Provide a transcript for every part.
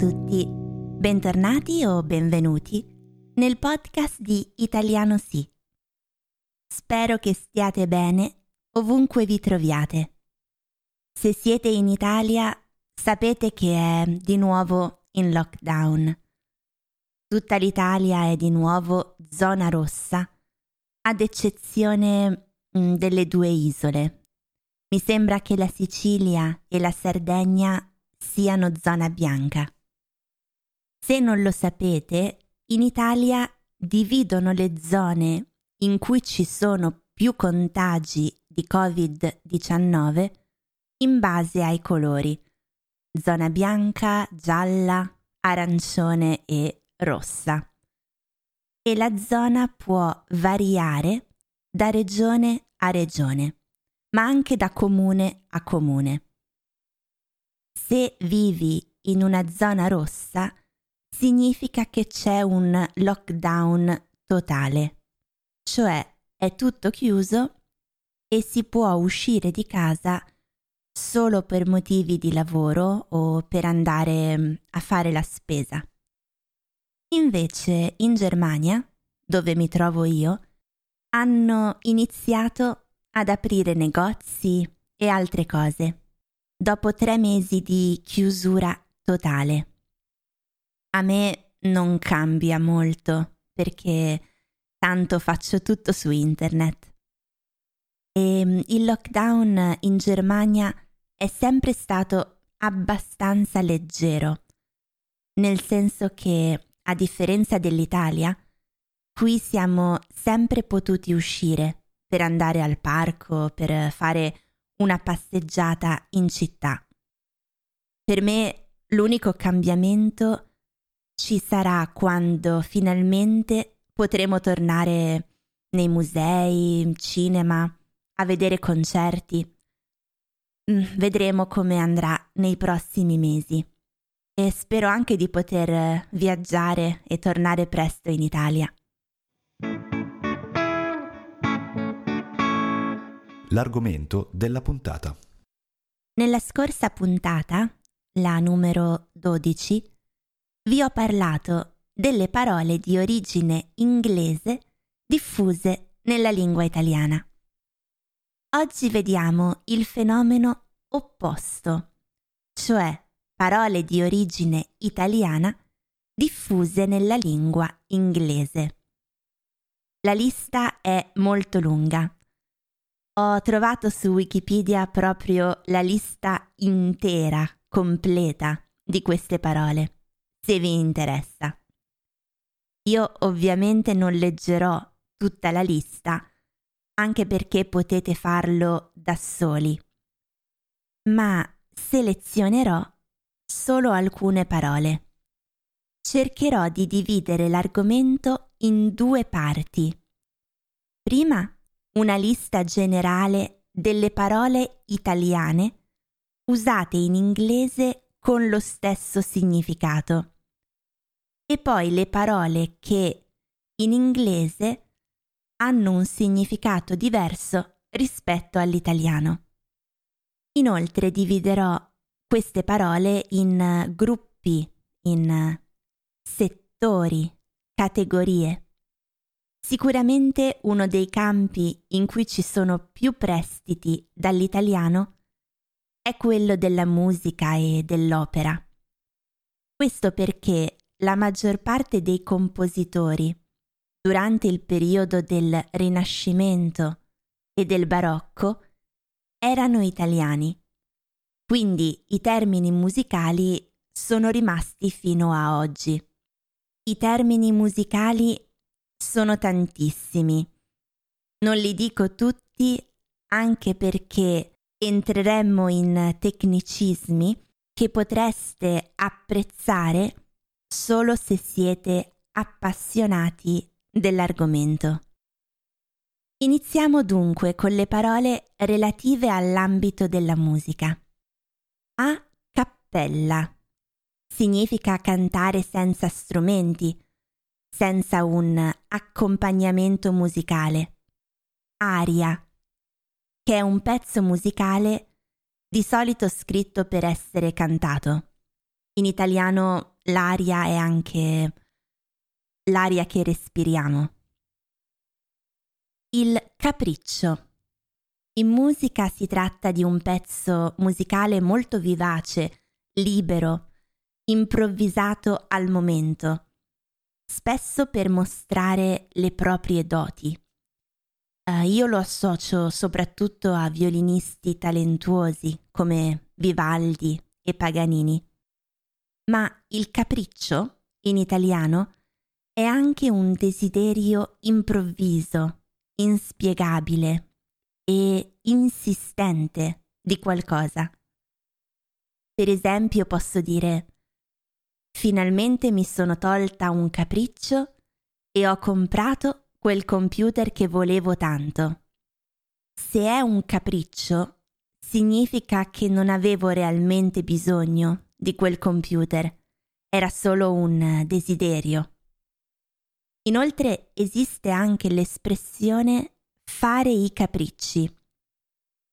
tutti, bentornati o benvenuti nel podcast di Italiano Sì. Spero che stiate bene ovunque vi troviate. Se siete in Italia sapete che è di nuovo in lockdown. Tutta l'Italia è di nuovo zona rossa, ad eccezione delle due isole. Mi sembra che la Sicilia e la Sardegna siano zona bianca. Se non lo sapete, in Italia dividono le zone in cui ci sono più contagi di Covid-19 in base ai colori: zona bianca, gialla, arancione e rossa. E la zona può variare da regione a regione, ma anche da comune a comune. Se vivi in una zona rossa, significa che c'è un lockdown totale, cioè è tutto chiuso e si può uscire di casa solo per motivi di lavoro o per andare a fare la spesa. Invece in Germania, dove mi trovo io, hanno iniziato ad aprire negozi e altre cose, dopo 3 mesi di chiusura totale. A me non cambia molto, perché tanto faccio tutto su internet. E il lockdown in Germania è sempre stato abbastanza leggero, nel senso che, a differenza dell'Italia, qui siamo sempre potuti uscire per andare al parco, per fare una passeggiata in città. Per me l'unico cambiamento ci sarà quando finalmente potremo tornare nei musei, cinema, a vedere concerti. Vedremo come andrà nei prossimi mesi. E spero anche di poter viaggiare e tornare presto in Italia. L'argomento della puntata. Nella scorsa puntata, la numero 12, vi ho parlato delle parole di origine inglese diffuse nella lingua italiana. Oggi vediamo il fenomeno opposto, cioè parole di origine italiana diffuse nella lingua inglese. La lista è molto lunga. Ho trovato su Wikipedia proprio la lista intera, completa, di queste parole, se vi interessa. Io ovviamente non leggerò tutta la lista, anche perché potete farlo da soli, ma selezionerò solo alcune parole. Cercherò di dividere l'argomento in 2 parti. Prima, una lista generale delle parole italiane usate in inglese con lo stesso significato, e poi le parole che in inglese hanno un significato diverso rispetto all'italiano. Inoltre dividerò queste parole in gruppi, in settori, categorie. Sicuramente uno dei campi in cui ci sono più prestiti dall'italiano è quello della musica e dell'opera. Questo perché la maggior parte dei compositori, durante il periodo del Rinascimento e del Barocco, erano italiani. Quindi i termini musicali sono rimasti fino a oggi. I termini musicali sono tantissimi. Non li dico tutti, anche perché entreremmo in tecnicismi che potreste apprezzare solo se siete appassionati dell'argomento. Iniziamo dunque con le parole relative all'ambito della musica. A cappella significa cantare senza strumenti, senza un accompagnamento musicale. Aria, che è un pezzo musicale di solito scritto per essere cantato. In italiano l'aria è anche l'aria che respiriamo. Il capriccio. In musica si tratta di un pezzo musicale molto vivace, libero, improvvisato al momento, spesso per mostrare le proprie doti. Io lo associo soprattutto a violinisti talentuosi come Vivaldi e Paganini. Ma il capriccio, in italiano, è anche un desiderio improvviso, inspiegabile e insistente di qualcosa. Per esempio posso dire: finalmente mi sono tolta un capriccio e ho comprato quel computer che volevo tanto. Se è un capriccio, significa che non avevo realmente bisogno di quel computer, era solo un desiderio. Inoltre esiste anche l'espressione fare i capricci,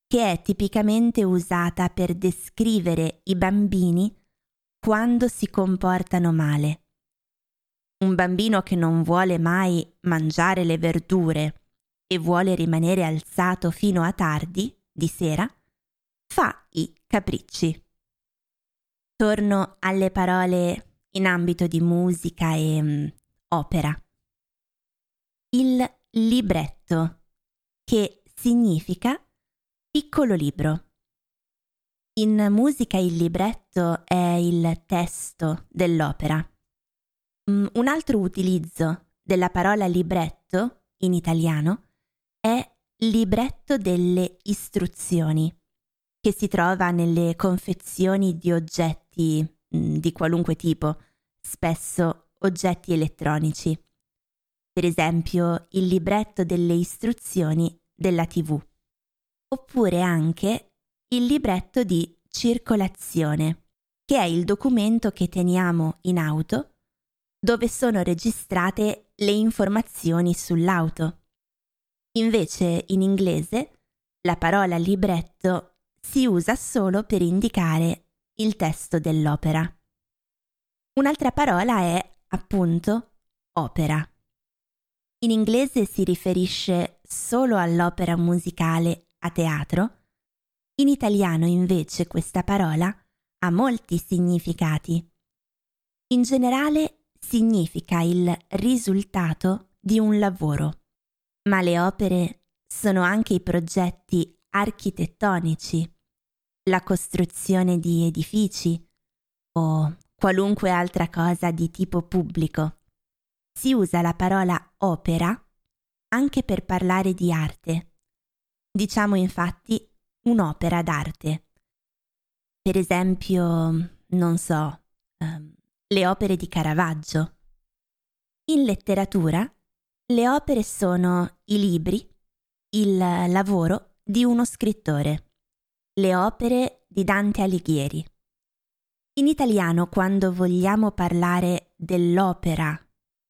che è tipicamente usata per descrivere i bambini quando si comportano male. Un bambino che non vuole mai mangiare le verdure e vuole rimanere alzato fino a tardi di sera, fa i capricci. Torno alle parole in ambito di musica e opera. Il libretto, che significa piccolo libro. In musica il libretto è il testo dell'opera. Un altro utilizzo della parola libretto in italiano è libretto delle istruzioni, che si trova nelle confezioni di oggetti di qualunque tipo, spesso oggetti elettronici. Per esempio il libretto delle istruzioni della TV, oppure anche il libretto di circolazione, che è il documento che teniamo in auto dove sono registrate le informazioni sull'auto. Invece in inglese la parola libretto si usa solo per indicare il testo dell'opera. Un'altra parola è appunto opera. In inglese si riferisce solo all'opera musicale a teatro, in italiano invece questa parola ha molti significati. In generale significa il risultato di un lavoro, ma le opere sono anche i progetti architettonici, la costruzione di edifici o qualunque altra cosa di tipo pubblico. Si usa la parola opera anche per parlare di arte. Diciamo infatti un'opera d'arte. Per esempio, non so, le opere di Caravaggio. In letteratura, le opere sono i libri, il lavoro di uno scrittore, le opere di Dante Alighieri. In italiano, quando vogliamo parlare dell'opera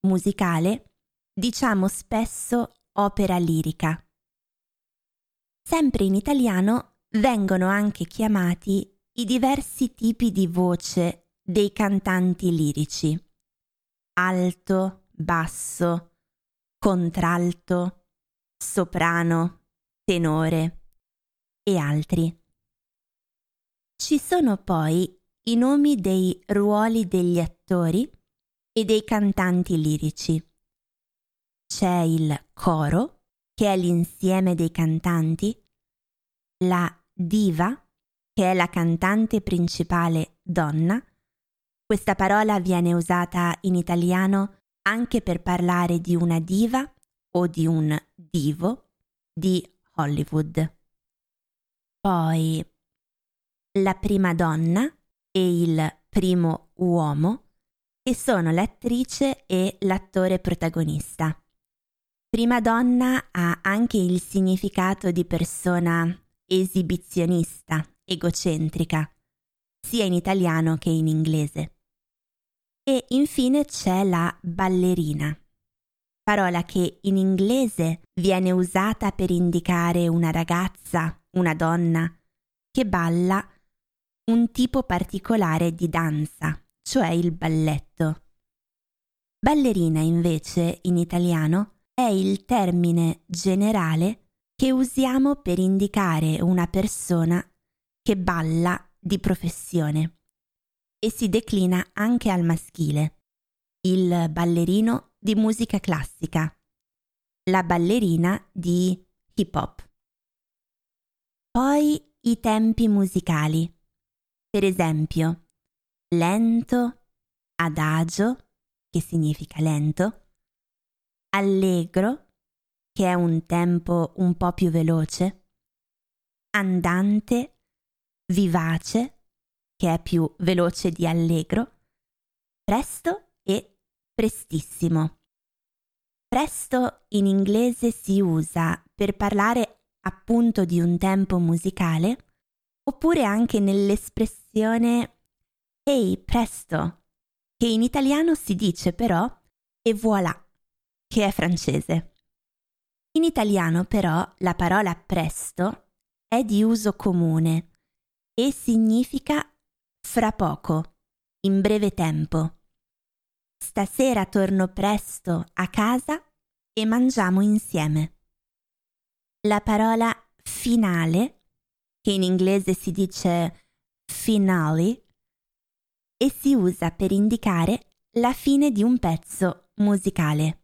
musicale, diciamo spesso opera lirica. Sempre in italiano vengono anche chiamati i diversi tipi di voce dei cantanti lirici: alto, basso, contralto, soprano, tenore e altri. Ci sono poi i nomi dei ruoli degli attori e dei cantanti lirici. C'è il coro, che è l'insieme dei cantanti, la diva, che è la cantante principale donna. Questa parola viene usata in italiano anche per parlare di una diva o di un divo di Hollywood. Poi la prima donna e il primo uomo, e sono l'attrice e l'attore protagonista. Prima donna ha anche il significato di persona esibizionista, egocentrica, sia in italiano che in inglese. E infine c'è la ballerina, parola che in inglese viene usata per indicare una ragazza, una donna, che balla un tipo particolare di danza, cioè il balletto. Ballerina, invece, in italiano è il termine generale che usiamo per indicare una persona che balla di professione e si declina anche al maschile: il ballerino di musica classica, la ballerina di hip hop. Poi i tempi musicali, per esempio lento, adagio, che significa lento, allegro, che è un tempo un po' più veloce, andante, vivace, che è più veloce di allegro, presto e prestissimo. Presto in inglese si usa per parlare appunto di un tempo musicale, oppure anche nell'espressione "Ehi, presto", che in italiano si dice però "et voilà", che è francese. In italiano però la parola presto è di uso comune e significa fra poco, in breve tempo. Stasera torno presto a casa e mangiamo insieme. La parola finale, che in inglese si dice finale, e si usa per indicare la fine di un pezzo musicale.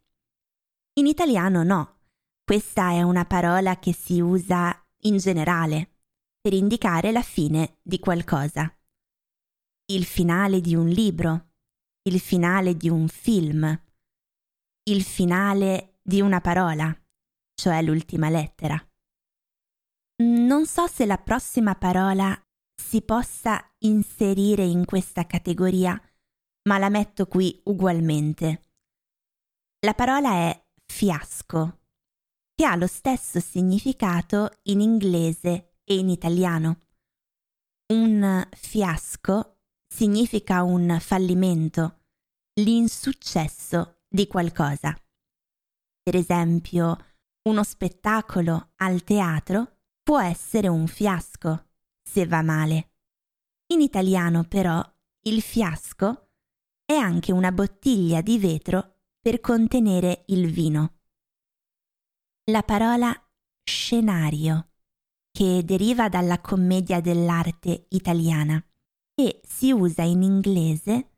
In italiano no, questa è una parola che si usa in generale per indicare la fine di qualcosa. Il finale di un libro, il finale di un film, il finale di una parola, cioè l'ultima lettera. Non so se la prossima parola si possa inserire in questa categoria, ma la metto qui ugualmente. La parola è fiasco, che ha lo stesso significato in inglese e in italiano. Un fiasco significa un fallimento, l'insuccesso di qualcosa. Per esempio, uno spettacolo al teatro può essere un fiasco se va male. In italiano però il fiasco è anche una bottiglia di vetro per contenere il vino. La parola scenario, che deriva dalla commedia dell'arte italiana e si usa in inglese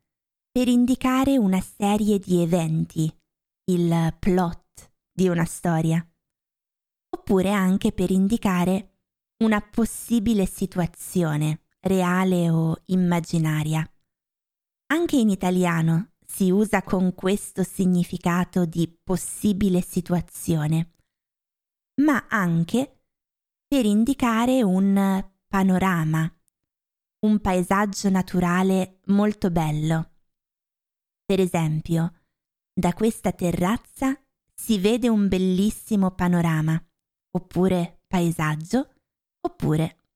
per indicare una serie di eventi, il plot di una storia, oppure anche per indicare una possibile situazione, reale o immaginaria. Anche in italiano si usa con questo significato di possibile situazione, ma anche per indicare un panorama, un paesaggio naturale molto bello. Per esempio, da questa terrazza si vede un bellissimo panorama, oppure paesaggio, oppure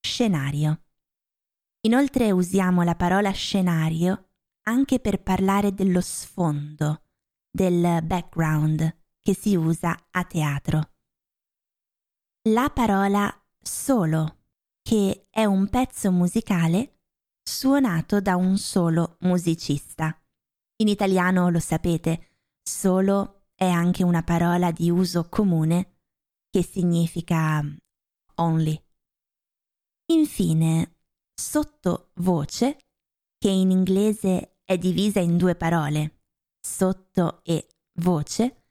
scenario. Inoltre usiamo la parola scenario anche per parlare dello sfondo, del background che si usa a teatro. La parola solo, che è un pezzo musicale suonato da un solo musicista. In italiano lo sapete, solo è anche una parola di uso comune che significa only. Infine, sottovoce, che in inglese è divisa in due parole, sotto e voce,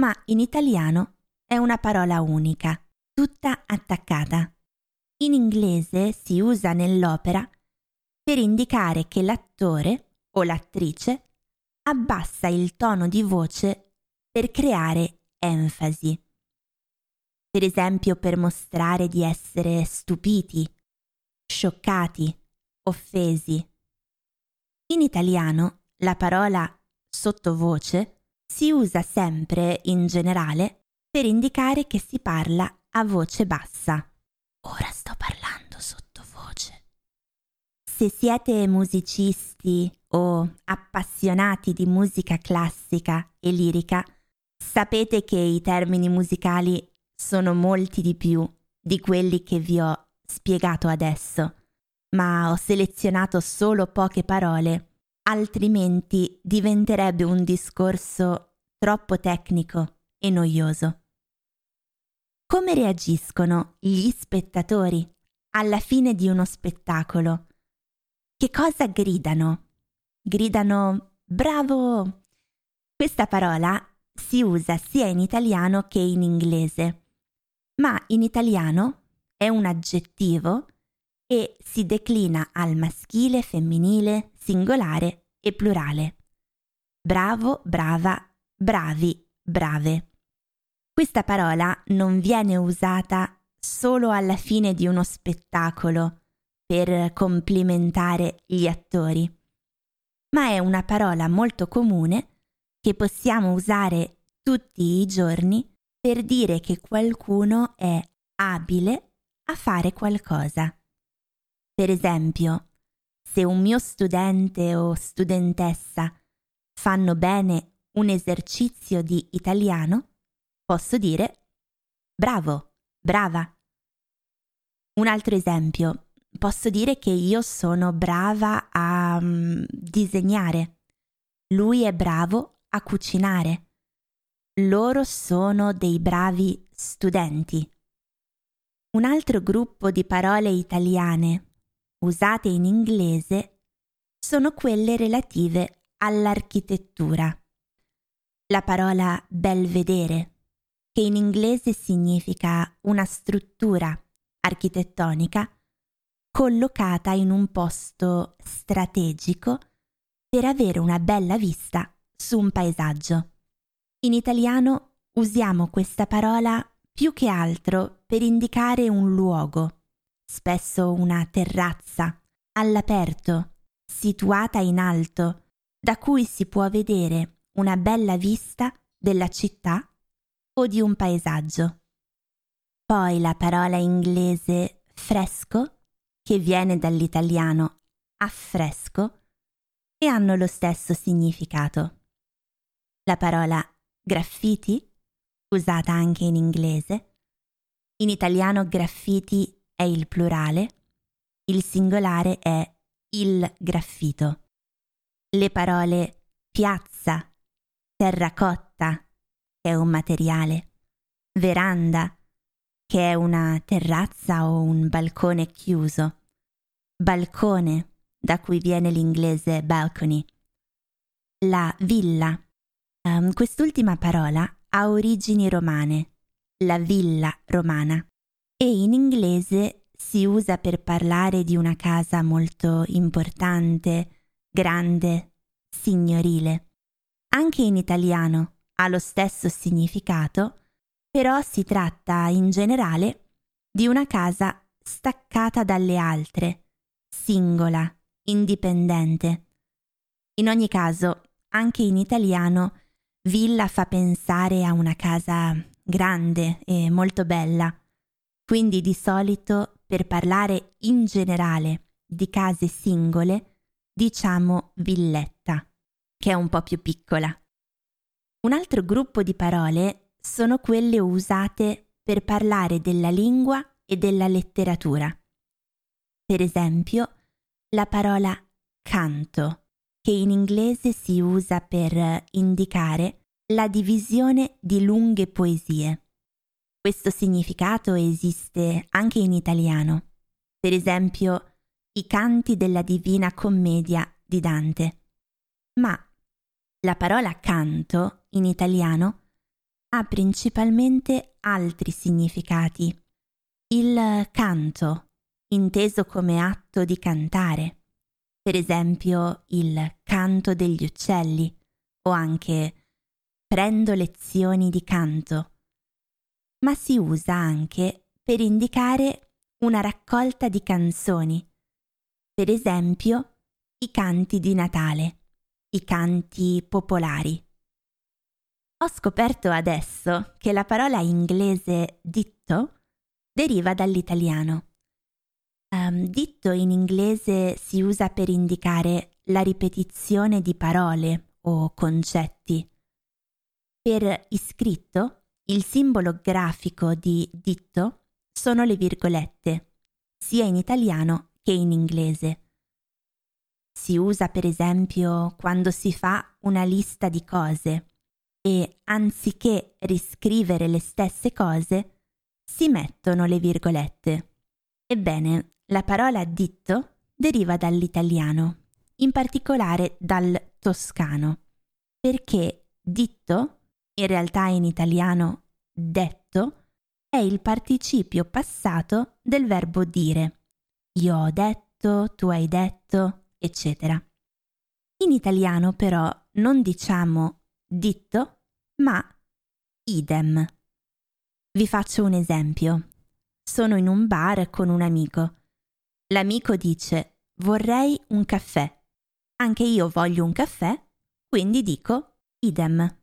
ma in italiano è una parola unica, tutta attaccata. In inglese si usa nell'opera per indicare che l'attore o l'attrice abbassa il tono di voce per creare enfasi. Per esempio, per mostrare di essere stupiti, scioccati, offesi. In italiano la parola sottovoce si usa sempre in generale per indicare che si parla a voce bassa. Ora sto parlando sottovoce. Se siete musicisti o appassionati di musica classica e lirica, sapete che i termini musicali sono molti di più di quelli che vi ho spiegato adesso, ma ho selezionato solo poche parole altrimenti diventerebbe un discorso troppo tecnico e noioso. Come reagiscono gli spettatori alla fine di uno spettacolo? Che cosa gridano? Gridano bravo! Questa parola si usa sia in italiano che in inglese, ma in italiano è un aggettivo e si declina al maschile, femminile, singolare e plurale. Bravo, brava, bravi, brave. Questa parola non viene usata solo alla fine di uno spettacolo per complimentare gli attori, ma è una parola molto comune che possiamo usare tutti i giorni per dire che qualcuno è abile a fare qualcosa. Per esempio, se un mio studente o studentessa fanno bene un esercizio di italiano, posso dire bravo, brava. Un altro esempio, posso dire che io sono brava a disegnare, lui è bravo a cucinare, loro sono dei bravi studenti. Un altro gruppo di parole italiane usate in inglese sono quelle relative all'architettura. La parola belvedere, che in inglese significa una struttura architettonica collocata in un posto strategico per avere una bella vista su un paesaggio. In italiano usiamo questa parola più che altro per indicare un luogo, spesso una terrazza, all'aperto, situata in alto, da cui si può vedere una bella vista della città o di un paesaggio. Poi la parola inglese fresco, che viene dall'italiano affresco, e hanno lo stesso significato. La parola graffiti, usata anche in inglese, in italiano graffiti è il plurale, il singolare è il graffito. Le parole piazza, terracotta, che è un materiale, veranda, che è una terrazza o un balcone chiuso, balcone, da cui viene l'inglese balcony, la villa. Quest'ultima parola ha origini romane, la villa romana, e in inglese si usa per parlare di una casa molto importante, grande, signorile. Anche in italiano ha lo stesso significato, però si tratta in generale di una casa staccata dalle altre, singola, indipendente. In ogni caso, anche in italiano, villa fa pensare a una casa grande e molto bella, quindi di solito per parlare in generale di case singole diciamo villetta, che è un po' più piccola. Un altro gruppo di parole sono quelle usate per parlare della lingua e della letteratura. Per esempio, la parola canto, che in inglese si usa per indicare la divisione di lunghe poesie. Questo significato esiste anche in italiano. Per esempio, i canti della Divina Commedia di Dante. Ma la parola canto in italiano ha principalmente altri significati. Il canto, inteso come atto di cantare. Per esempio il canto degli uccelli o anche prendo lezioni di canto, ma si usa anche per indicare una raccolta di canzoni, per esempio i canti di Natale, i canti popolari. Ho scoperto adesso che la parola inglese ditto deriva dall'italiano. Ditto in inglese si usa per indicare la ripetizione di parole o concetti. Per iscritto, il simbolo grafico di ditto sono le virgolette, sia in italiano che in inglese. Si usa per esempio quando si fa una lista di cose e anziché riscrivere le stesse cose si mettono le virgolette. Ebbene, la parola ditto deriva dall'italiano, in particolare dal toscano, perché ditto, in realtà in italiano detto, è il participio passato del verbo dire. Io ho detto, tu hai detto, eccetera. In italiano però non diciamo ditto, ma idem. Vi faccio un esempio. Sono in un bar con un amico. L'amico dice: vorrei un caffè. Anche io voglio un caffè, quindi dico idem.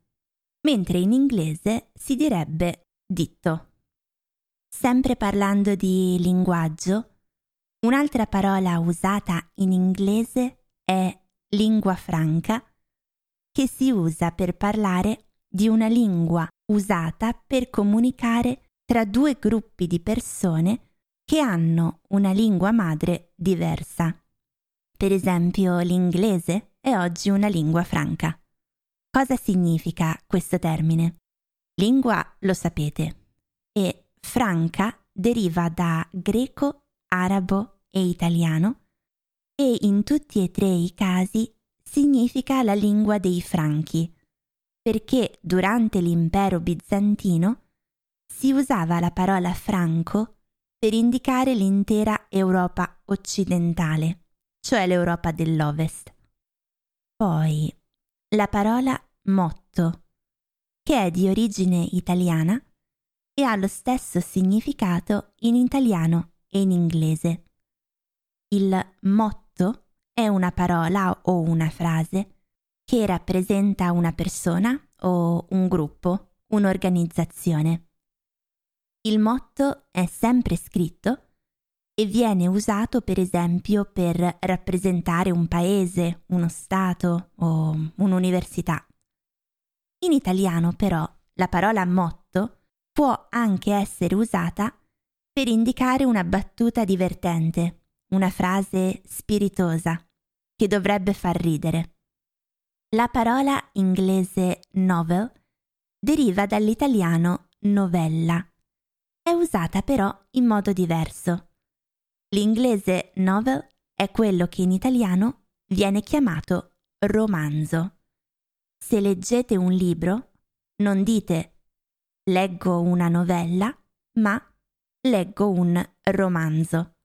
Mentre in inglese si direbbe ditto. Sempre parlando di linguaggio, un'altra parola usata in inglese è lingua franca, che si usa per parlare di una lingua usata per comunicare tra due gruppi di persone che hanno una lingua madre diversa. Per esempio, l'inglese è oggi una lingua franca. Cosa significa questo termine? Lingua lo sapete, e franca deriva da greco, arabo e italiano, e in tutti e tre i casi significa la lingua dei franchi, perché durante l'impero bizantino si usava la parola franco per indicare l'intera Europa occidentale, cioè l'Europa dell'Ovest. Poi la parola motto, che è di origine italiana e ha lo stesso significato in italiano e in inglese. Il motto è una parola o una frase che rappresenta una persona o un gruppo, un'organizzazione. Il motto è sempre scritto e viene usato per esempio per rappresentare un paese, uno stato o un'università. In italiano però la parola motto può anche essere usata per indicare una battuta divertente, una frase spiritosa che dovrebbe far ridere. La parola inglese novel deriva dall'italiano novella. È usata però in modo diverso. L'inglese novel è quello che in italiano viene chiamato romanzo. Se leggete un libro, non dite leggo una novella, ma leggo un romanzo.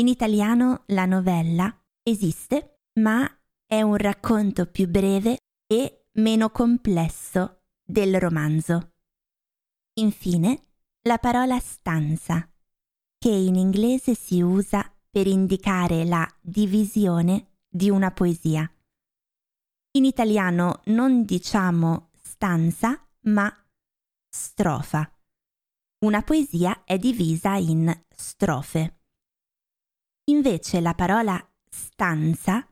In italiano la novella esiste, ma è un racconto più breve e meno complesso del romanzo. Infine, la parola stanza, che in inglese si usa per indicare la divisione di una poesia. In italiano non diciamo stanza, ma strofa. Una poesia è divisa in strofe. Invece la parola stanza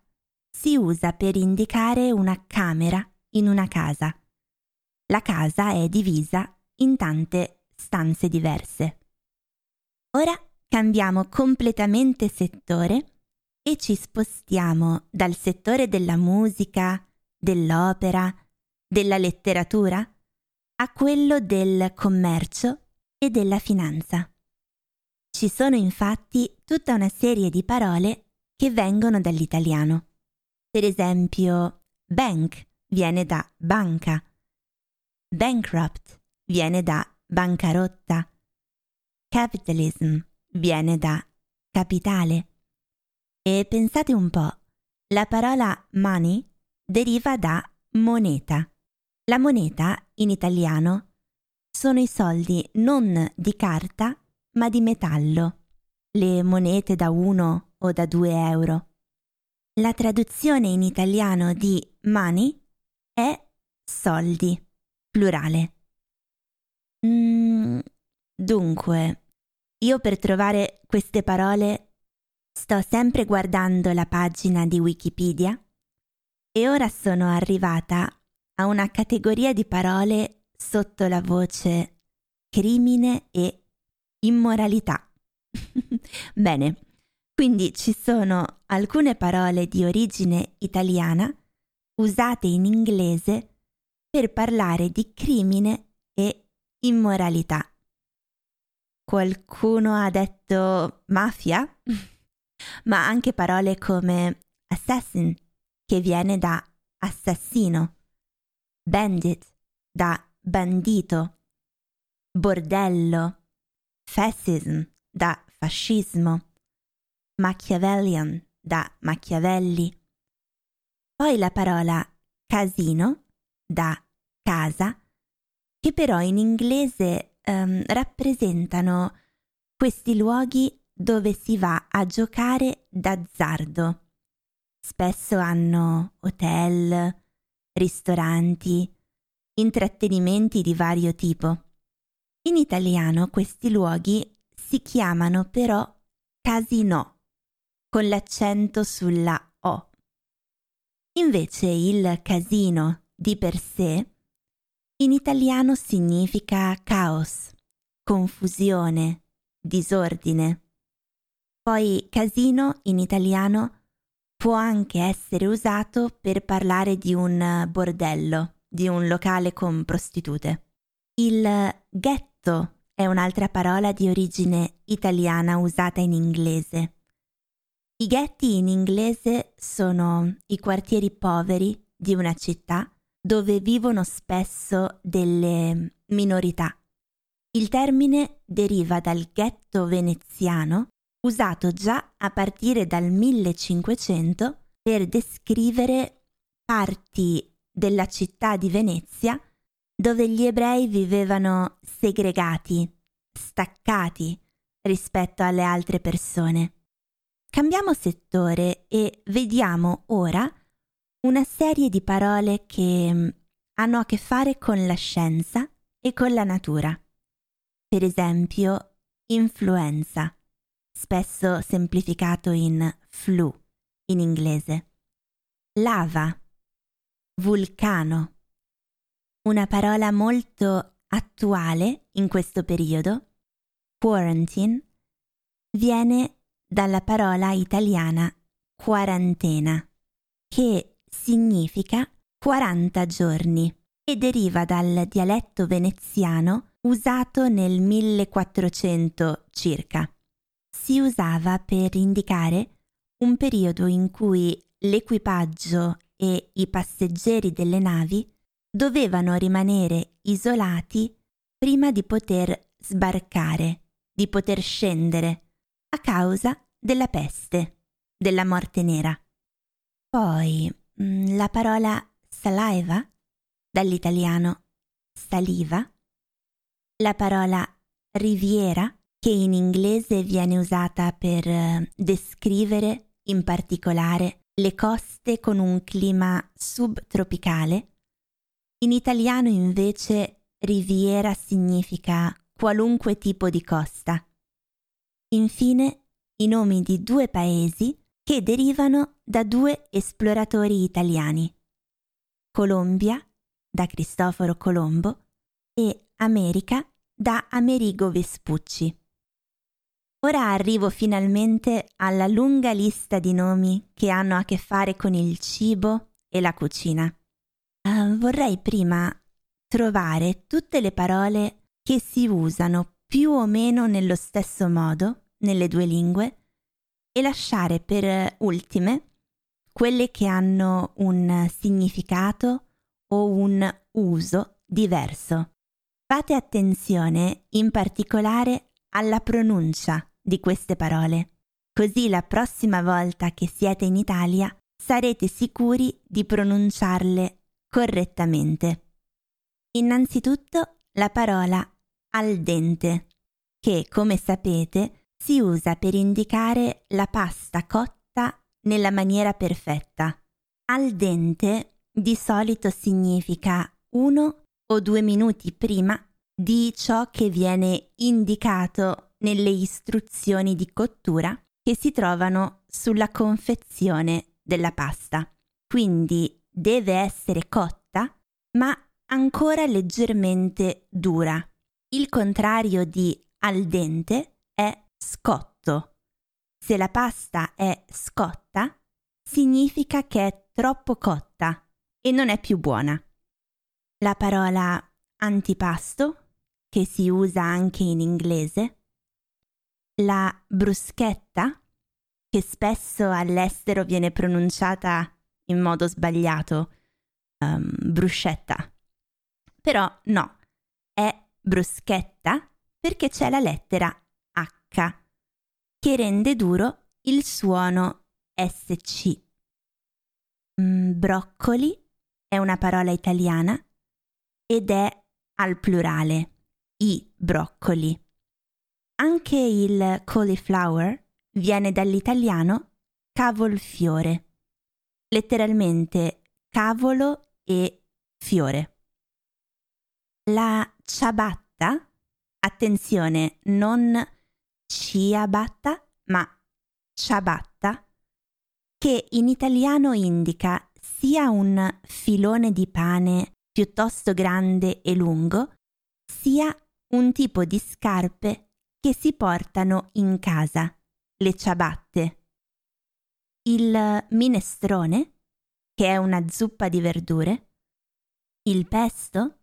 si usa per indicare una camera in una casa. La casa è divisa in tante stanze diverse. Ora cambiamo completamente settore e ci spostiamo dal settore della musica, dell'opera, della letteratura a quello del commercio e della finanza. Ci sono infatti tutta una serie di parole che vengono dall'italiano. Per esempio, bank viene da banca, bankrupt viene da bancarotta, capitalism viene da capitale. E pensate un po', la parola money deriva da moneta. La moneta in italiano sono i soldi non di carta ma di metallo, le monete da 1 o da 2 euro. La traduzione in italiano di money è soldi, plurale. Dunque, io per trovare queste parole sto sempre guardando la pagina di Wikipedia e ora sono arrivata a una categoria di parole sotto la voce crimine e immoralità. Bene, Quindi ci sono alcune parole di origine italiana usate in inglese per parlare di crimine e immoralità. Qualcuno ha detto mafia, ma anche parole come assassin, che viene da assassino, bandit, da bandito, bordello, fascism, da fascismo, Machiavellian, da Machiavelli. Poi la parola casino, da casa, che però in inglese rappresentano questi luoghi dove si va a giocare d'azzardo. Spesso hanno hotel, ristoranti, intrattenimenti di vario tipo. In italiano questi luoghi si chiamano però casinò, con l'accento sulla O. Invece il casino di per sé in italiano significa caos, confusione, disordine. Poi casino in italiano può anche essere usato per parlare di un bordello, di un locale con prostitute. Il ghetto è un'altra parola di origine italiana usata in inglese. I ghetti in inglese sono i quartieri poveri di una città dove vivono spesso delle minorità. Il termine deriva dal ghetto veneziano, usato già a partire dal 1500 per descrivere parti della città di Venezia dove gli ebrei vivevano segregati, staccati rispetto alle altre persone. Cambiamo settore e vediamo ora una serie di parole che hanno a che fare con la scienza e con la natura. Per esempio, influenza, spesso semplificato in flu in inglese. Lava, vulcano. Una parola molto attuale in questo periodo, quarantine, viene dalla parola italiana quarantena, che significa 40 giorni e deriva dal dialetto veneziano usato nel 1400 circa. Si usava per indicare un periodo in cui l'equipaggio e i passeggeri delle navi dovevano rimanere isolati prima di poter sbarcare, di poter scendere, a causa della peste, della morte nera. Poi la parola saliva, dall'italiano saliva, la parola riviera, che in inglese viene usata per descrivere in particolare le coste con un clima subtropicale. In italiano invece riviera significa qualunque tipo di costa. Infine, i nomi di due paesi che derivano da due esploratori italiani: Colombia, da Cristoforo Colombo, e America, da Amerigo Vespucci. Ora arrivo finalmente alla lunga lista di nomi che hanno a che fare con il cibo e la cucina. Vorrei prima trovare tutte le parole che si usano più o meno nello stesso modo nelle due lingue e lasciare per ultime quelle che hanno un significato o un uso diverso. Fate attenzione in particolare alla pronuncia di queste parole, così la prossima volta che siete in Italia sarete sicuri di pronunciarle correttamente. Innanzitutto la parola al dente, che come sapete si usa per indicare la pasta cotta nella maniera perfetta. Al dente di solito significa 1 o 2 minuti prima di ciò che viene indicato nelle istruzioni di cottura che si trovano sulla confezione della pasta. Quindi deve essere cotta, ma ancora leggermente dura. Il contrario di al dente è scotto. Se la pasta è scotta, significa che è troppo cotta e non è più buona. La parola antipasto, che si usa anche in inglese, la bruschetta, che spesso all'estero viene pronunciata in modo sbagliato, bruschetta. Però no, è bruschetta perché c'è la lettera H, che rende duro il suono SC. Broccoli è una parola italiana ed è al plurale, i broccoli. Anche il cauliflower viene dall'italiano cavolfiore, letteralmente cavolo e fiore. La ciabatta, attenzione, non ciabatta, ma ciabatta, che in italiano indica sia un filone di pane piuttosto grande e lungo, sia un tipo di scarpe che si portano in casa, le ciabatte. Il minestrone, che è una zuppa di verdure. Il pesto,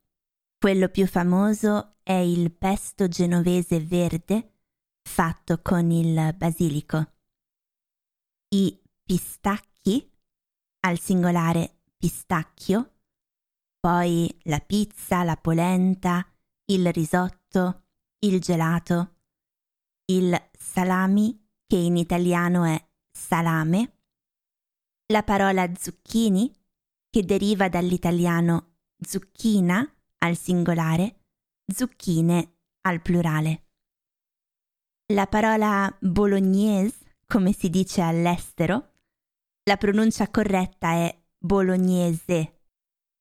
quello più famoso è il pesto genovese verde fatto con il basilico. I pistacchi, al singolare pistacchio. Poi la pizza, la polenta, il risotto, il gelato, il salami, che in italiano è salame, la parola zucchini, che deriva dall'italiano zucchina al singolare, zucchine al plurale. La parola bolognese, come si dice all'estero, la pronuncia corretta è bolognese,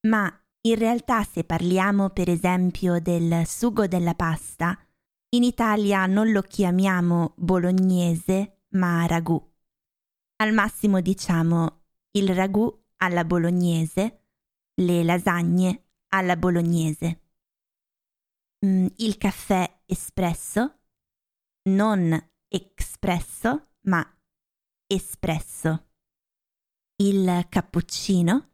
ma in realtà se parliamo per esempio del sugo della pasta, in Italia non lo chiamiamo bolognese ma ragù. Al massimo diciamo il ragù alla bolognese, le lasagne alla bolognese. Il caffè espresso, non espresso ma espresso. Il cappuccino.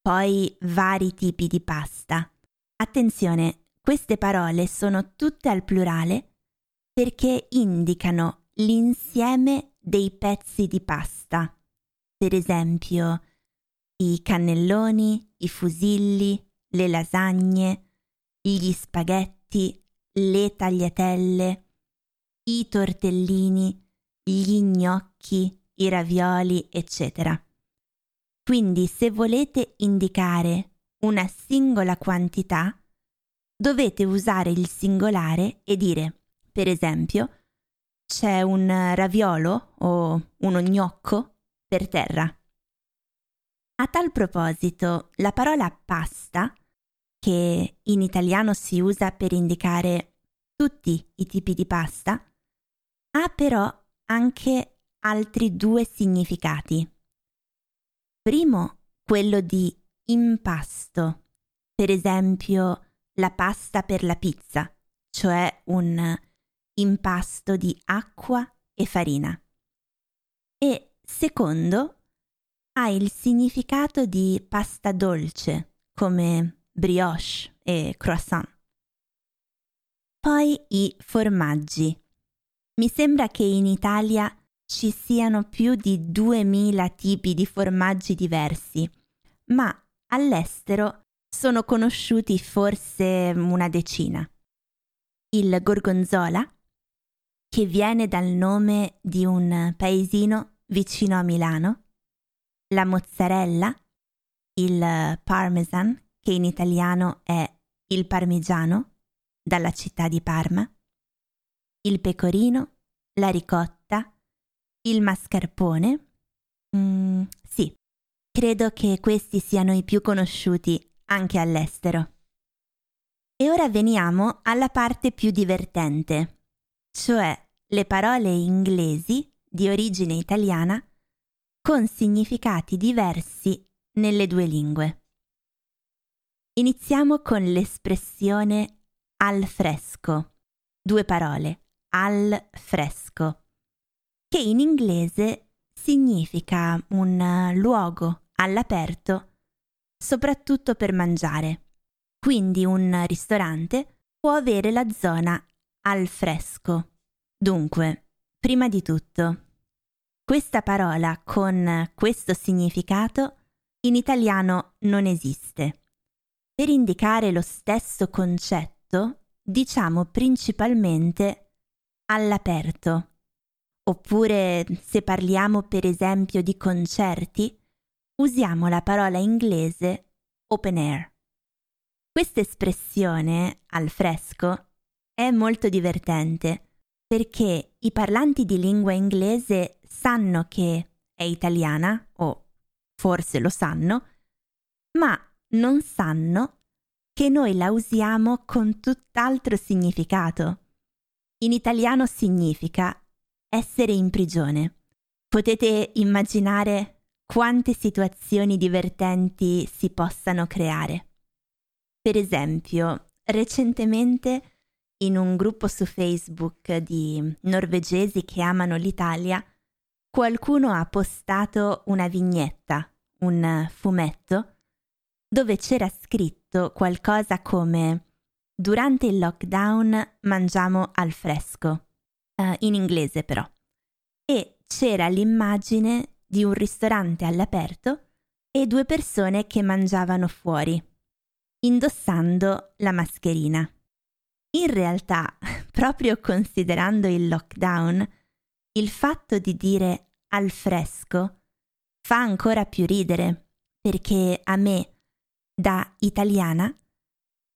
Poi vari tipi di pasta. Attenzione, queste parole sono tutte al plurale perché indicano l'insieme dei pezzi di pasta. Per esempio, i cannelloni, i fusilli, le lasagne, gli spaghetti, le tagliatelle, i tortellini, gli gnocchi, i ravioli, eccetera. Quindi se volete indicare una singola quantità, dovete usare il singolare e dire, per esempio, c'è un raviolo o uno gnocco per terra. A tal proposito, la parola pasta, che in italiano si usa per indicare tutti i tipi di pasta, ha però anche altri due significati. Primo, quello di impasto, per esempio la pasta per la pizza, cioè un impasto di acqua e farina. E secondo, ha il significato di pasta dolce, come brioche e croissant. Poi i formaggi. Mi sembra che in Italia ci siano più di 2000 tipi di formaggi diversi, ma all'estero sono conosciuti forse una decina. Il gorgonzola, che viene dal nome di un paesino vicino a Milano, la mozzarella, il parmesan, che in italiano è il parmigiano, dalla città di Parma, il pecorino, la ricotta, il mascarpone, sì, credo che questi siano i più conosciuti anche all'estero. E ora veniamo alla parte più divertente, cioè le parole inglesi di origine italiana con significati diversi nelle due lingue. Iniziamo con l'espressione al fresco, due parole, al fresco, che in inglese significa un luogo all'aperto, soprattutto per mangiare. Quindi un ristorante può avere la zona al fresco. Dunque, prima di tutto, questa parola con questo significato in italiano non esiste. Per indicare lo stesso concetto, diciamo principalmente all'aperto. Oppure, se parliamo per esempio di concerti, usiamo la parola inglese open air. Questa espressione, al fresco, è molto divertente perché i parlanti di lingua inglese sanno che è italiana, o forse lo sanno, ma non sanno che noi la usiamo con tutt'altro significato. In italiano significa essere in prigione. Potete immaginare quante situazioni divertenti si possano creare. Per esempio, recentemente in un gruppo su Facebook di norvegesi che amano l'Italia, qualcuno ha postato una vignetta, un fumetto, dove c'era scritto qualcosa come «Durante il lockdown mangiamo al fresco», in inglese però, e c'era l'immagine di un ristorante all'aperto e due persone che mangiavano fuori, indossando la mascherina. In realtà, proprio considerando il lockdown, il fatto di dire al fresco fa ancora più ridere, perché a me, da italiana,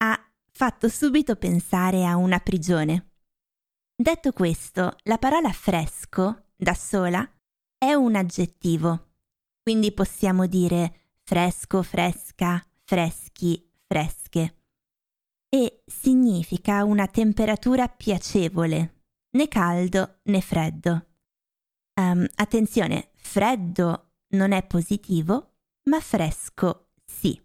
ha fatto subito pensare a una prigione. Detto questo, la parola fresco, da sola, è un aggettivo, quindi possiamo dire fresco, fresca, freschi, fresche, e significa una temperatura piacevole, né caldo né freddo. Attenzione, freddo non è positivo, ma fresco sì.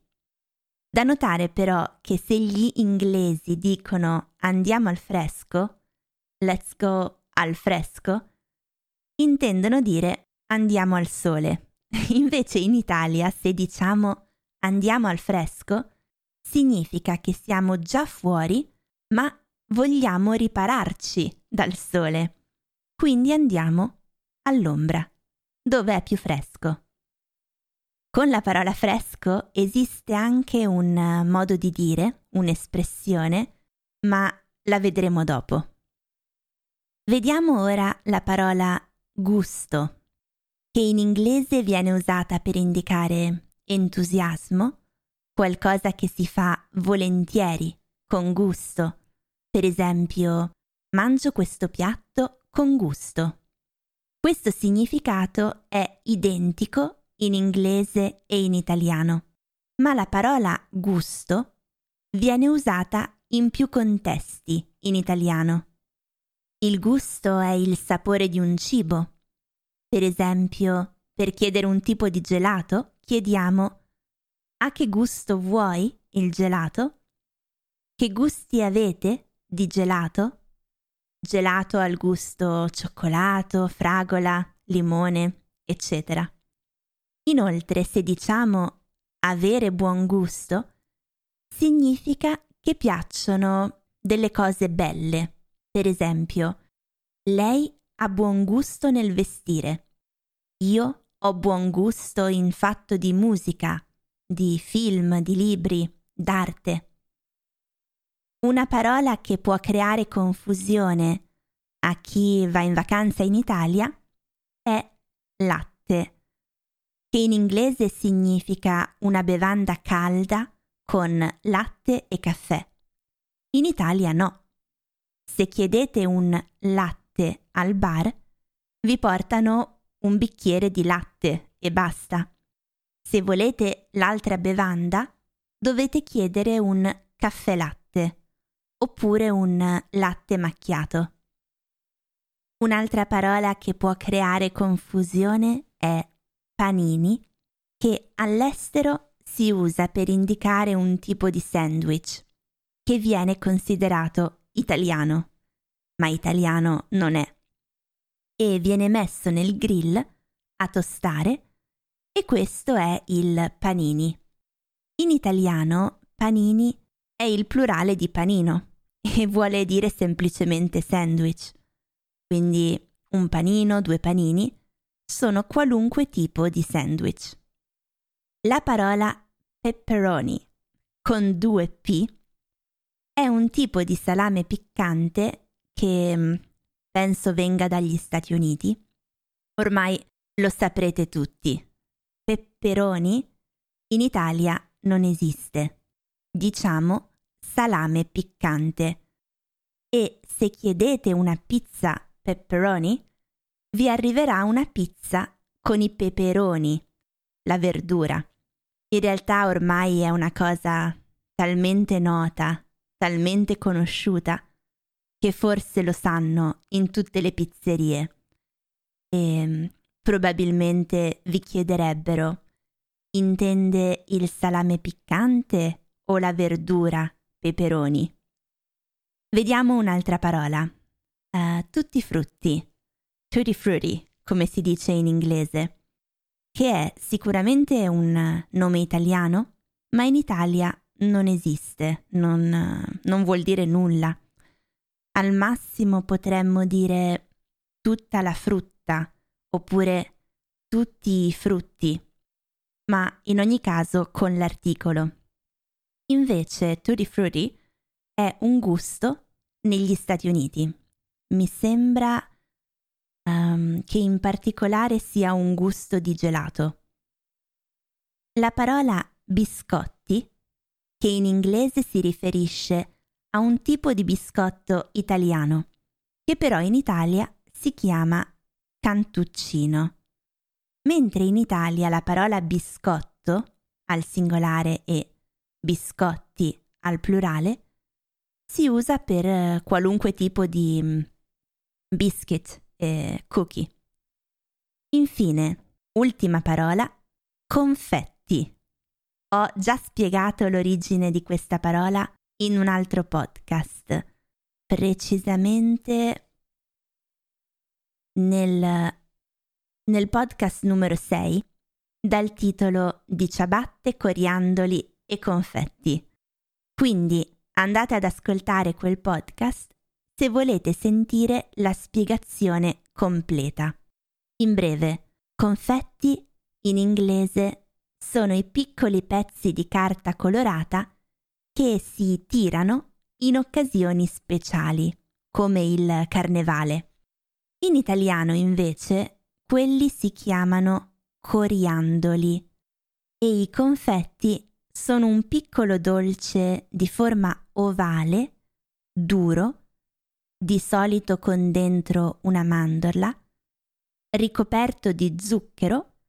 Da notare però che se gli inglesi dicono andiamo al fresco, let's go al fresco, intendono dire andiamo al sole. Invece in Italia, se diciamo andiamo al fresco, significa che siamo già fuori, ma vogliamo ripararci dal sole. Quindi andiamo all'ombra, dove è più fresco. Con la parola fresco esiste anche un modo di dire, un'espressione, ma la vedremo dopo. Vediamo ora la parola gusto, che in inglese viene usata per indicare entusiasmo, qualcosa che si fa volentieri, con gusto. Per esempio, mangio questo piatto con gusto. Questo significato è identico in inglese e in italiano, ma la parola gusto viene usata in più contesti in italiano. Il gusto è il sapore di un cibo. Per esempio, per chiedere un tipo di gelato, chiediamo: a che gusto vuoi il gelato? Che gusti avete di gelato? Gelato al gusto cioccolato, fragola, limone, eccetera. Inoltre, se diciamo avere buon gusto, significa che piacciono delle cose belle. Per esempio, lei ha buon gusto nel vestire. Io ho buon gusto in fatto di musica, di film, di libri, d'arte. Una parola che può creare confusione a chi va in vacanza in Italia è latte, che in inglese significa una bevanda calda con latte e caffè. In Italia no. Se chiedete un latte al bar, vi portano un bicchiere di latte e basta. Se volete l'altra bevanda, dovete chiedere un caffè latte oppure un latte macchiato. Un'altra parola che può creare confusione è panini, che all'estero si usa per indicare un tipo di sandwich, che viene considerato italiano, ma italiano non è. e viene messo nel grill a tostare, e questo è il panini. In italiano panini è il plurale di panino e vuole dire semplicemente sandwich. Quindi un panino, due panini, sono qualunque tipo di sandwich. La parola pepperoni, con due P, è un tipo di salame piccante che penso venga dagli Stati Uniti. Ormai lo saprete tutti. Pepperoni in Italia non esiste. Diciamo salame piccante. E se chiedete una pizza pepperoni, vi arriverà una pizza con i peperoni, la verdura. In realtà ormai è una cosa talmente nota, talmente conosciuta, che forse lo sanno in tutte le pizzerie e probabilmente vi chiederebbero: intende il salame piccante o la verdura peperoni? Vediamo un'altra parola. Tutti frutti, tutti frutti, come si dice in inglese, che è sicuramente un nome italiano, ma in Italia non esiste, non vuol dire nulla. Al massimo potremmo dire tutta la frutta, oppure tutti i frutti, ma in ogni caso con l'articolo. Invece tutti frutti è un gusto negli Stati Uniti. Mi sembra che in particolare sia un gusto di gelato. La parola biscotti, che in inglese si riferisce a un tipo di biscotto italiano, che però in Italia si chiama cantuccino. Mentre in Italia la parola biscotto al singolare e biscotti al plurale si usa per qualunque tipo di biscuit, cookie. Infine, ultima parola, confetti. Ho già spiegato l'origine di questa parola in un altro podcast, precisamente nel podcast numero 6, dal titolo Di ciabatte, coriandoli e confetti. Quindi andate ad ascoltare quel podcast se volete sentire la spiegazione completa. In breve, confetti in inglese sono i piccoli pezzi di carta colorata che si tirano in occasioni speciali, come il carnevale. In italiano, invece, quelli si chiamano coriandoli e i confetti sono un piccolo dolce di forma ovale, duro, di solito con dentro una mandorla, ricoperto di zucchero,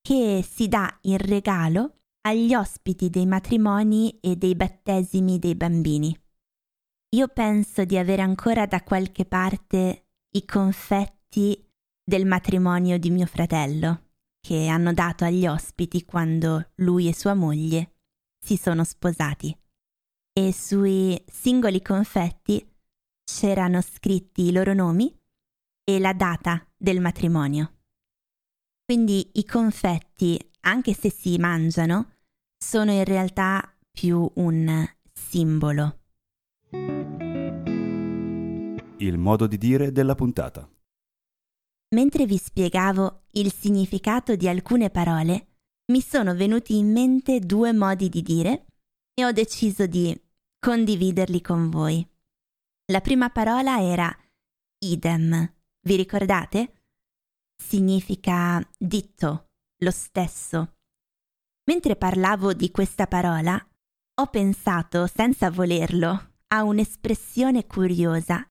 che si dà in regalo agli ospiti dei matrimoni e dei battesimi dei bambini. Io penso di avere ancora da qualche parte i confetti del matrimonio di mio fratello, che hanno dato agli ospiti quando lui e sua moglie si sono sposati. E sui singoli confetti c'erano scritti i loro nomi e la data del matrimonio. Quindi i confetti, anche se si mangiano, sono in realtà più un simbolo. Il modo di dire della puntata. Mentre vi spiegavo il significato di alcune parole, mi sono venuti in mente due modi di dire e ho deciso di condividerli con voi. La prima parola era idem, vi ricordate? Significa ditto, lo stesso. Mentre parlavo di questa parola, ho pensato, senza volerlo, a un'espressione curiosa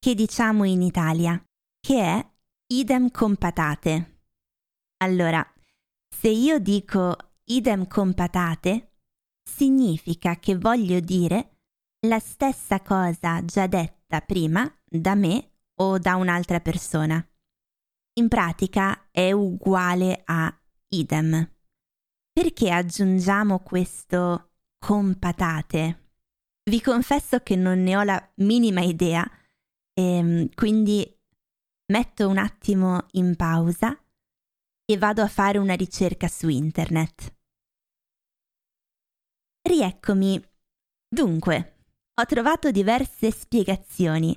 che diciamo in Italia, che è idem con patate. Allora, se io dico idem con patate, significa che voglio dire la stessa cosa già detta prima da me o da un'altra persona. In pratica è uguale a idem. Perché aggiungiamo questo con patate? Vi confesso che non ne ho la minima idea, quindi metto un attimo in pausa e vado a fare una ricerca su internet. Rieccomi. Dunque, ho trovato diverse spiegazioni.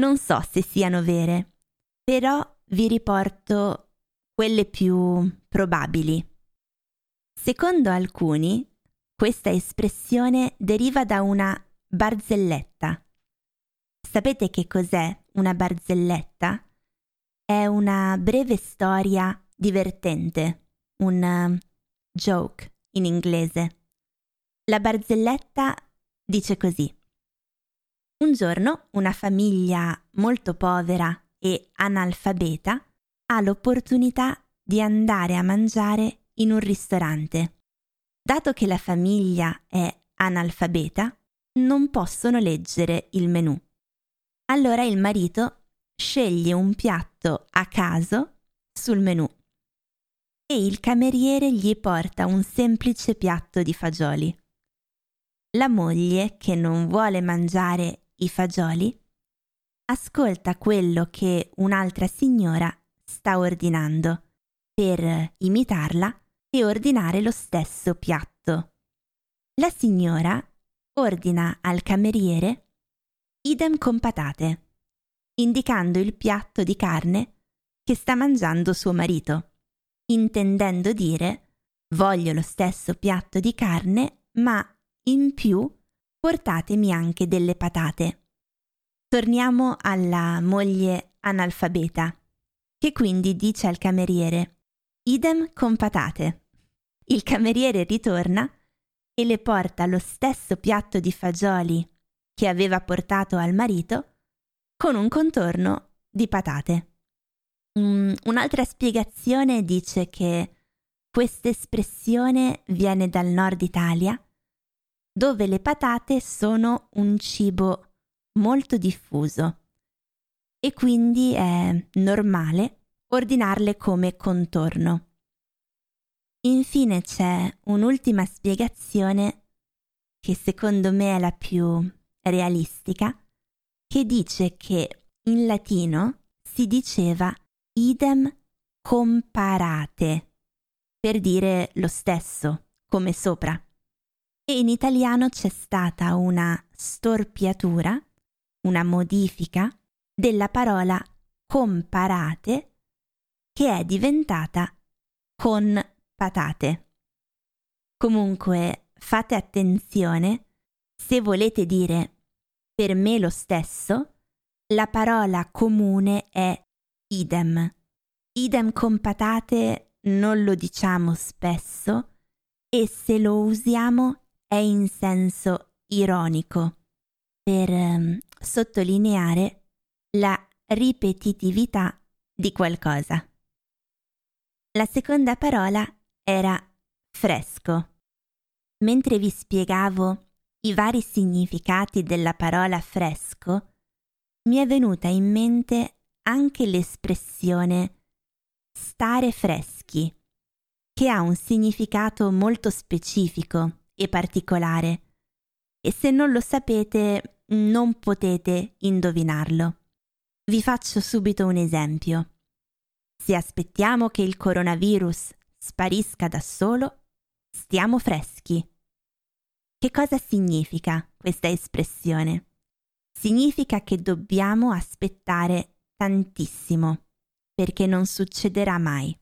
Non so se siano vere, però vi riporto quelle più probabili. Secondo alcuni, questa espressione deriva da una barzelletta. Sapete che cos'è una barzelletta? È una breve storia divertente, un joke in inglese. La barzelletta dice così. Un giorno una famiglia molto povera e analfabeta ha l'opportunità di andare a mangiare in un ristorante. Dato che la famiglia è analfabeta, non possono leggere il menù. Allora il marito sceglie un piatto a caso sul menù e il cameriere gli porta un semplice piatto di fagioli. La moglie, che non vuole mangiare i fagioli, ascolta quello che un'altra signora sta ordinando per imitarla e ordinare lo stesso piatto. La signora ordina al cameriere idem con patate, indicando il piatto di carne che sta mangiando suo marito, intendendo dire: voglio lo stesso piatto di carne, ma in più portatemi anche delle patate. Torniamo alla moglie analfabeta, che quindi dice al cameriere: idem con patate. Il cameriere ritorna e le porta lo stesso piatto di fagioli che aveva portato al marito, con un contorno di patate. Un'altra spiegazione dice che questa espressione viene dal nord Italia, dove le patate sono un cibo molto diffuso e quindi è normale ordinarle come contorno. Infine c'è un'ultima spiegazione che secondo me è la più realistica, che dice che in latino si diceva idem comparate, per dire lo stesso, come sopra. E in italiano c'è stata una storpiatura, una modifica della parola comparate, che è diventata con patate. Comunque fate attenzione, se volete dire per me lo stesso, la parola comune è idem. Idem con patate non lo diciamo spesso e se lo usiamo è in senso ironico, per sottolineare la ripetitività di qualcosa. La seconda parola era fresco. Mentre vi spiegavo i vari significati della parola fresco, mi è venuta in mente anche l'espressione stare freschi, che ha un significato molto specifico e particolare, e se non lo sapete non potete indovinarlo. Vi faccio subito un esempio. Se aspettiamo che il coronavirus sparisca da solo, stiamo freschi. Che cosa significa questa espressione? Significa che dobbiamo aspettare tantissimo, perché non succederà mai.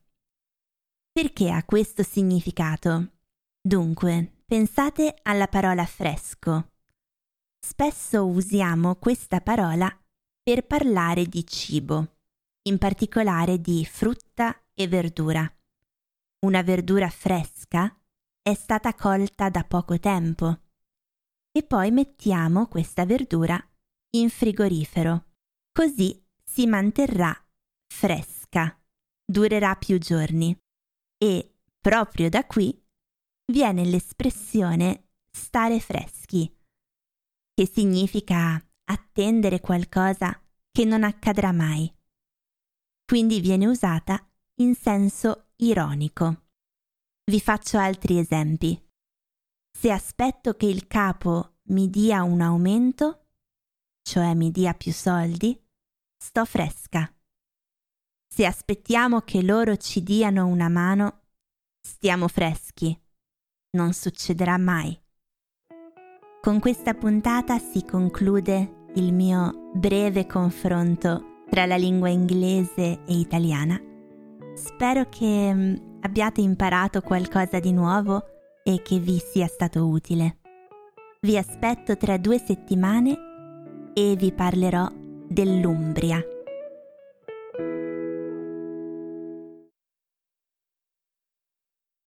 Perché ha questo significato? Dunque, pensate alla parola fresco. Spesso usiamo questa parola per parlare di cibo, in particolare di frutta e verdura. Una verdura fresca è stata colta da poco tempo e poi mettiamo questa verdura in frigorifero, così si manterrà fresca, durerà più giorni e proprio da qui viene l'espressione stare freschi, che significa attendere qualcosa che non accadrà mai. Quindi viene usata in senso ironico. Vi faccio altri esempi. Se aspetto che il capo mi dia un aumento, cioè mi dia più soldi, sto fresca. Se aspettiamo che loro ci diano una mano, stiamo freschi. Non succederà mai. Con questa puntata si conclude il mio breve confronto tra la lingua inglese e italiana. Spero che abbiate imparato qualcosa di nuovo e che vi sia stato utile. Vi aspetto tra 2 settimane e vi parlerò dell'Umbria.